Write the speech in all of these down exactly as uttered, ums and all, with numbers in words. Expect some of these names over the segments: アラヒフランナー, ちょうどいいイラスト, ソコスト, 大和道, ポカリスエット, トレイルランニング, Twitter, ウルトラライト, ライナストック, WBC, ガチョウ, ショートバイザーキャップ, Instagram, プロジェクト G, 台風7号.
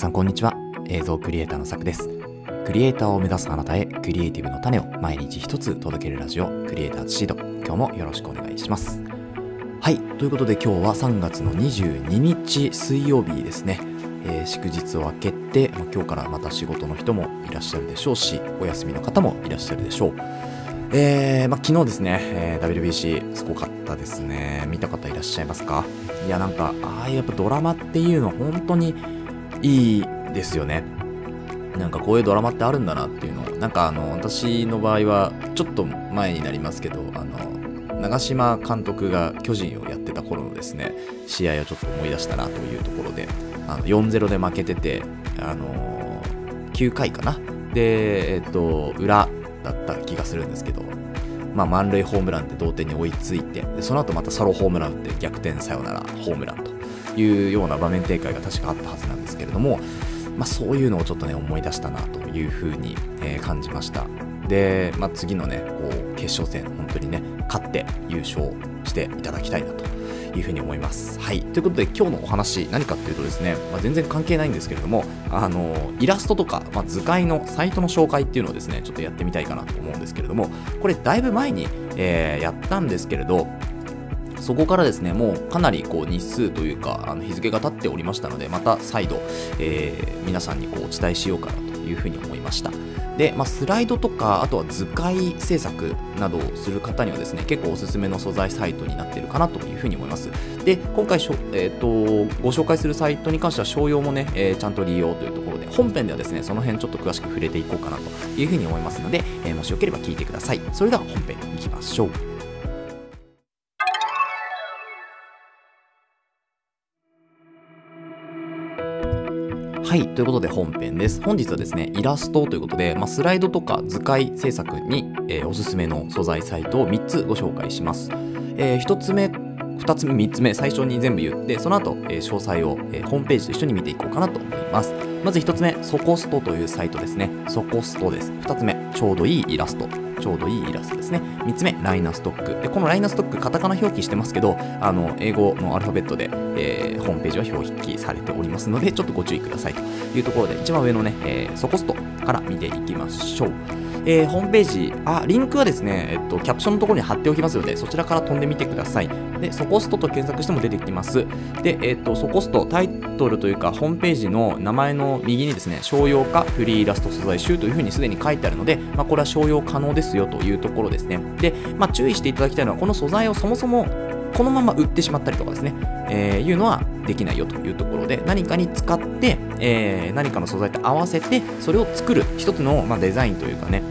さんこんにちは。映像クリエイターのさくです。クリエイターを目指すあなたへ、クリエイティブの種を毎日一つ届けるラジオ、クリエイターズシード、今日もよろしくお願いします。はい、ということで今日はさんがつのにじゅうににち水曜日ですね。えー、祝日を明けて、まあ、今日からまた仕事の人もいらっしゃるでしょうし、お休みの方もいらっしゃるでしょう。えーまあ、昨日ですね、えー、ダブリュービーシー すごかったですね。見た方いらっしゃいますか？いや、なんかああやっぱドラマっていうのは本当にいいですよね。なんかこういうドラマってあるんだなっていうのを、なんかあの私の場合はちょっと前になりますけど、あの長嶋監督が巨人をやってた頃のですね、試合をちょっと思い出したなというところで、あの よんたいゼロ で負けてて、あのー、きゅうかいかなで、えっと裏だった気がするんですけど、まあ、満塁ホームランで同点に追いついて、でその後またソロホームランって逆転サヨナラホームランというような場面展開が確かあったはずなんですけれども、まあ、そういうのをちょっとね思い出したなというふうに、えー、感じました。で、まあ、次のねこう決勝戦本当にね勝って優勝していただきたいなというふうに思います。はい、ということで今日のお話何かっていうとですね、まあ、全然関係ないんですけれども、あのイラストとか、まあ、図解のサイトの紹介っていうのをですねちょっとやってみたいかなと思うんですけれども、これだいぶ前に、えー、やったんですけれど、そこからですねもうかなりこう日数というかあの日付が経っておりましたので、また再度、えー、皆さんにこうお伝えしようかなというふうに思いました。で、まあ、スライドとかあとは図解制作などをする方にはですね結構おすすめの素材サイトになっているかなというふうに思います。で、今回しょ、えー、とご紹介するサイトに関しては商用もね、えー、ちゃんと利用というところで、本編ではですねその辺ちょっと詳しく触れていこうかなというふうに思いますので、えー、もしよければ聞いてください。それでは本編いきましょう。はい、ということで本編です。本日はですねイラストということで、まあ、スライドとか図解制作に、えー、おすすめの素材サイトをみっつご紹介します。えー、ひとつめふたつめみっつめ最初に全部言って、その後、えー、詳細を、えー、ホームページと一緒に見ていこうかなと思います。まずひとつめソコストというサイトですね。ソコストです。ふたつめちょうどいいイラスト、ちょうどいいイラストですね。みっつめライナストックで、このライナストックカタカナ表記してますけど、あの英語のアルファベットで、えー、ホームページは表記されておりますのでちょっとご注意くださいというところで、一番上のね、えー、ソコストから見ていきましょう。えー、ホームページ、あ、リンクはですね、えっと、キャプションのところに貼っておきますので、そちらから飛んでみてください。で、ソコストと検索しても出てきます。で、えっと、ソコスト、タイトルというか、ホームページの名前の右にですね、商用かフリーイラスト素材集というふうにすでに書いてあるので、まあ、これは商用可能ですよというところですね。で、まあ、注意していただきたいのは、この素材をそもそもこのまま売ってしまったりとかですね、えー、いうのはできないよというところで、何かに使って、えー、何かの素材と合わせてそれを作る一つの、まあ、デザインというかね、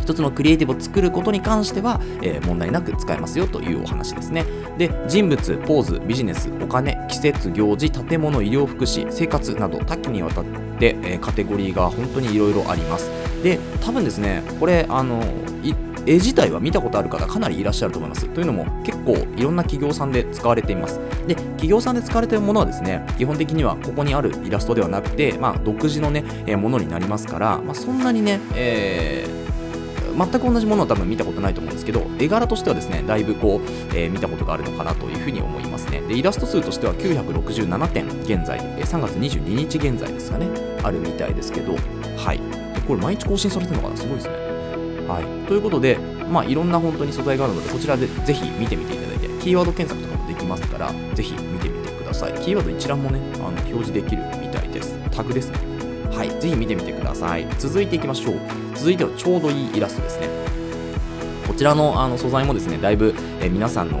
一つのクリエイティブを作ることに関しては、えー、問題なく使えますよというお話ですね。で、人物、ポーズ、ビジネス、お金、季節、行事、建物、医療福祉、生活など多岐にわたって、えー、カテゴリーが本当にいろいろあります。で、多分ですねこれあの絵自体は見たことある方かなりいらっしゃると思います。というのも結構いろんな企業さんで使われています。で、企業さんで使われているものはですね基本的にはここにあるイラストではなくて、まあ、独自のね、えー、ものになりますから、まあ、そんなにね、えー、全く同じものは多分見たことないと思うんですけど、絵柄としてはですねだいぶこう、えー、見たことがあるのかなというふうに思いますね。で、イラスト数としてはきゅうひゃくろくじゅうななてん現在、えー、さんがつにじゅうににち現在ですかね、あるみたいですけど、はい、これ毎日更新されてるのかな、すごいですね。はい、ということで、まあ、いろんな本当に素材があるので、そちらでぜひ見てみていただいて、キーワード検索とかもできますからぜひ見てみてください。キーワード一覧もねあの表示できるみたいです。タグですね。はい、ぜひ見てみてください。続いていきましょう。続いてはちょうどいいイラストですね。こちら の, あの素材もですねだいぶ、え皆さんのこ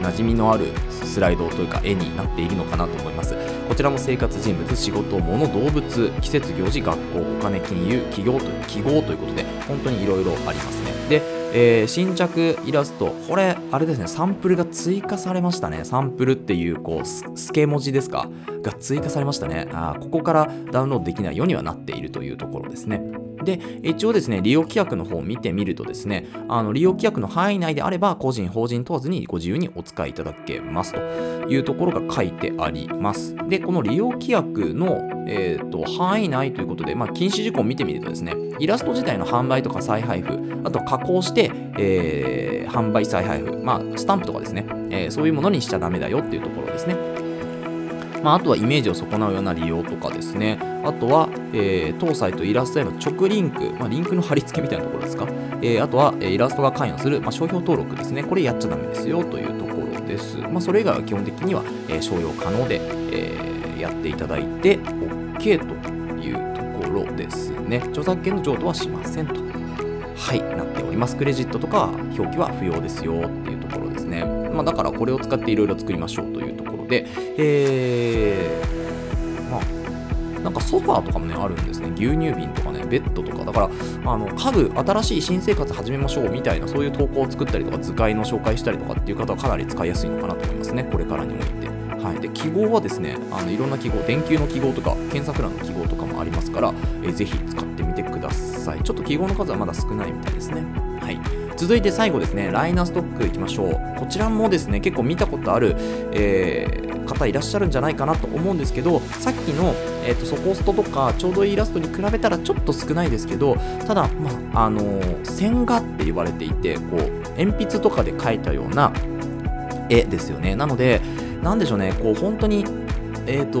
う馴染みのあるスライドというか絵になっているのかなと思います。こちらも生活、人物、仕事、物、動物、季節、行事、学校、お金、金融、企業という記号ということで本当にいろいろありますね。で、えー、新着イラスト、これあれですね、サンプルが追加されましたね。サンプルっていうこう透け文字ですかが追加されましたね。あ、ここからダウンロードできないようにはなっているというところですね。で、一応ですね利用規約の方を見てみるとですね、あの利用規約の範囲内であれば個人法人問わずにご自由にお使いいただけますというところが書いてあります。で、この利用規約の、えー、と範囲内ということで、まあ、禁止事項を見てみるとですね、イラスト自体の販売とか再配布、あとは加工して、えー、販売再配布、まあ、スタンプとかですね、えー、そういうものにしちゃダメだよっていうところですね。まあ、あとはイメージを損なうような利用とかですね、あとは、えー、当サイトイラストへの直リンク、まあ、リンクの貼り付けみたいなところですか、えー、あとは、えー、イラストが関与する、まあ、商標登録ですね、これやっちゃダメですよというところです。まあ、それ以外は基本的には、えー、商用可能で、えー、やっていただいて OK というところですね。著作権の譲渡はしませんと、はい、なっております。クレジットとか表記は不要ですよっていうところですね。まあ、だからこれを使っていろいろ作りましょうというところで、えー、まあ、なんかソファーとかもね、あるんですね。牛乳瓶とかね、ベッドとか、だから、あの家具、新しい新生活始めましょうみたいな、そういう投稿を作ったりとか、図解の紹介したりとかっていう方はかなり使いやすいのかなと思いますね、これからにおいて。はい、で記号はですね、あのいろんな記号、電球の記号とか検索欄の記号とかもありますから、えー、ぜひ使ってみてください。ちょっと記号の数はまだ少ないみたいですね。はい、続いて最後ですね、ライナーストックいきましょう。こちらもですね、結構見たことある、えー、方いらっしゃるんじゃないかなと思うんですけど、さっきの、えー、とソコストとかちょうどいいイラストに比べたらちょっと少ないですけど、ただ、まああのー、線画って言われていて、こう鉛筆とかで描いたような絵ですよね。なのでなんでしょうね、こう本当に、えー、と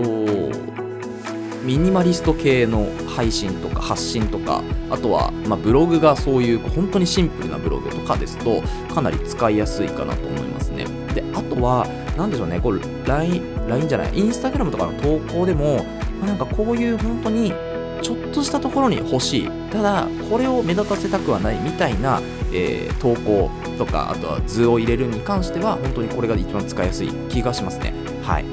ミニマリスト系の配信とか発信とか、あとは、まあ、ブログがそういう本当にシンプルなブログとかですとかなり使いやすいかなと思いますね。であとはなんでしょうね、これ ライン, ラインじゃない Instagram とかの投稿でも、まあ、なんかこういう本当にちょっとしたところに欲しい、ただこれを目立たせたくはないみたいな、えー、投稿とか、あとは図を入れるに関しては本当にこれが一番使いやすい気がしますね。はい、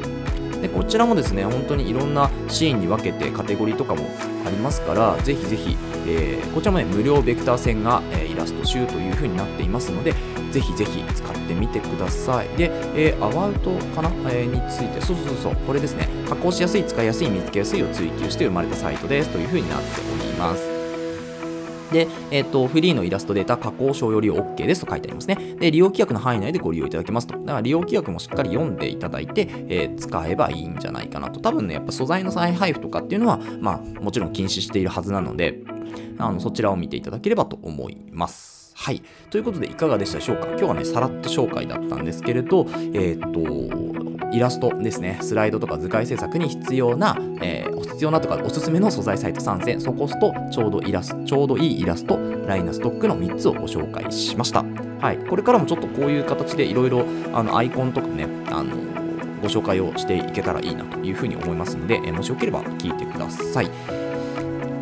でこちらもですね、本当にいろんなシーンに分けてカテゴリーとかもありますから、ぜひぜひ、えー、こちらも、ね、無料ベクター線が、えー、イラスト集という風になっていますので、ぜひぜひ使ってみてください。で、えー、アバウトかな、えー、について、そうそうそう、これですね、加工しやすい、使いやすい、見つけやすいを追求して生まれたサイトですという風になっております。で、えー、とフリーのイラストデータ加工商用利用 OK ですと書いてありますね。で、利用規約の範囲内でご利用いただけますと。だから利用規約もしっかり読んでいただいて、えー、使えばいいんじゃないかなと。多分ね、やっぱ素材の再配布とかっていうのは、まあ、もちろん禁止しているはずなので、あのそちらを見ていただければと思います。はい。ということで、いかがでしたでしょうか。今日はね、さらっと紹介だったんですけれど、えっと、イラストですね、スライドとか図解制作に必要な、えー、必要なとか、おすすめの素材サイトさんせん、ソコスト、ちょうどイラスト、ちょうどいいイラスト、ライナーストックのみっつをご紹介しました。はい。これからもちょっとこういう形でいろいろ、あの、アイコンとかね、あの、ご紹介をしていけたらいいなというふうに思いますので、えー、もしよければ聞いてください。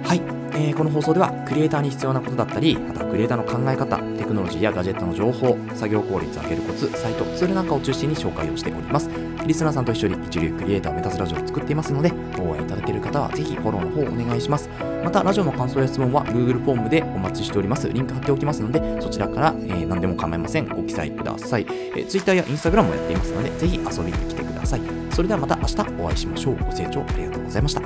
はい。えー、この放送ではクリエイターに必要なことだったり、またクリエイターの考え方、テクノロジーやガジェットの情報、作業効率を上げるコツ、サイト、ツールなんかを中心に紹介をしております。リスナーさんと一緒に一流クリエイターを目指すラジオを作っていますので、応援いただける方はぜひフォローの方お願いします。またラジオの感想や質問は Google フォームでお待ちしております。リンク貼っておきますので、そちらから、えー、何でも構いません、ご記載ください。えー、Twitter や Instagram もやっていますので、ぜひ遊びに来てください。それではまた明日お会いしましょう。ご清聴ありがとうございました。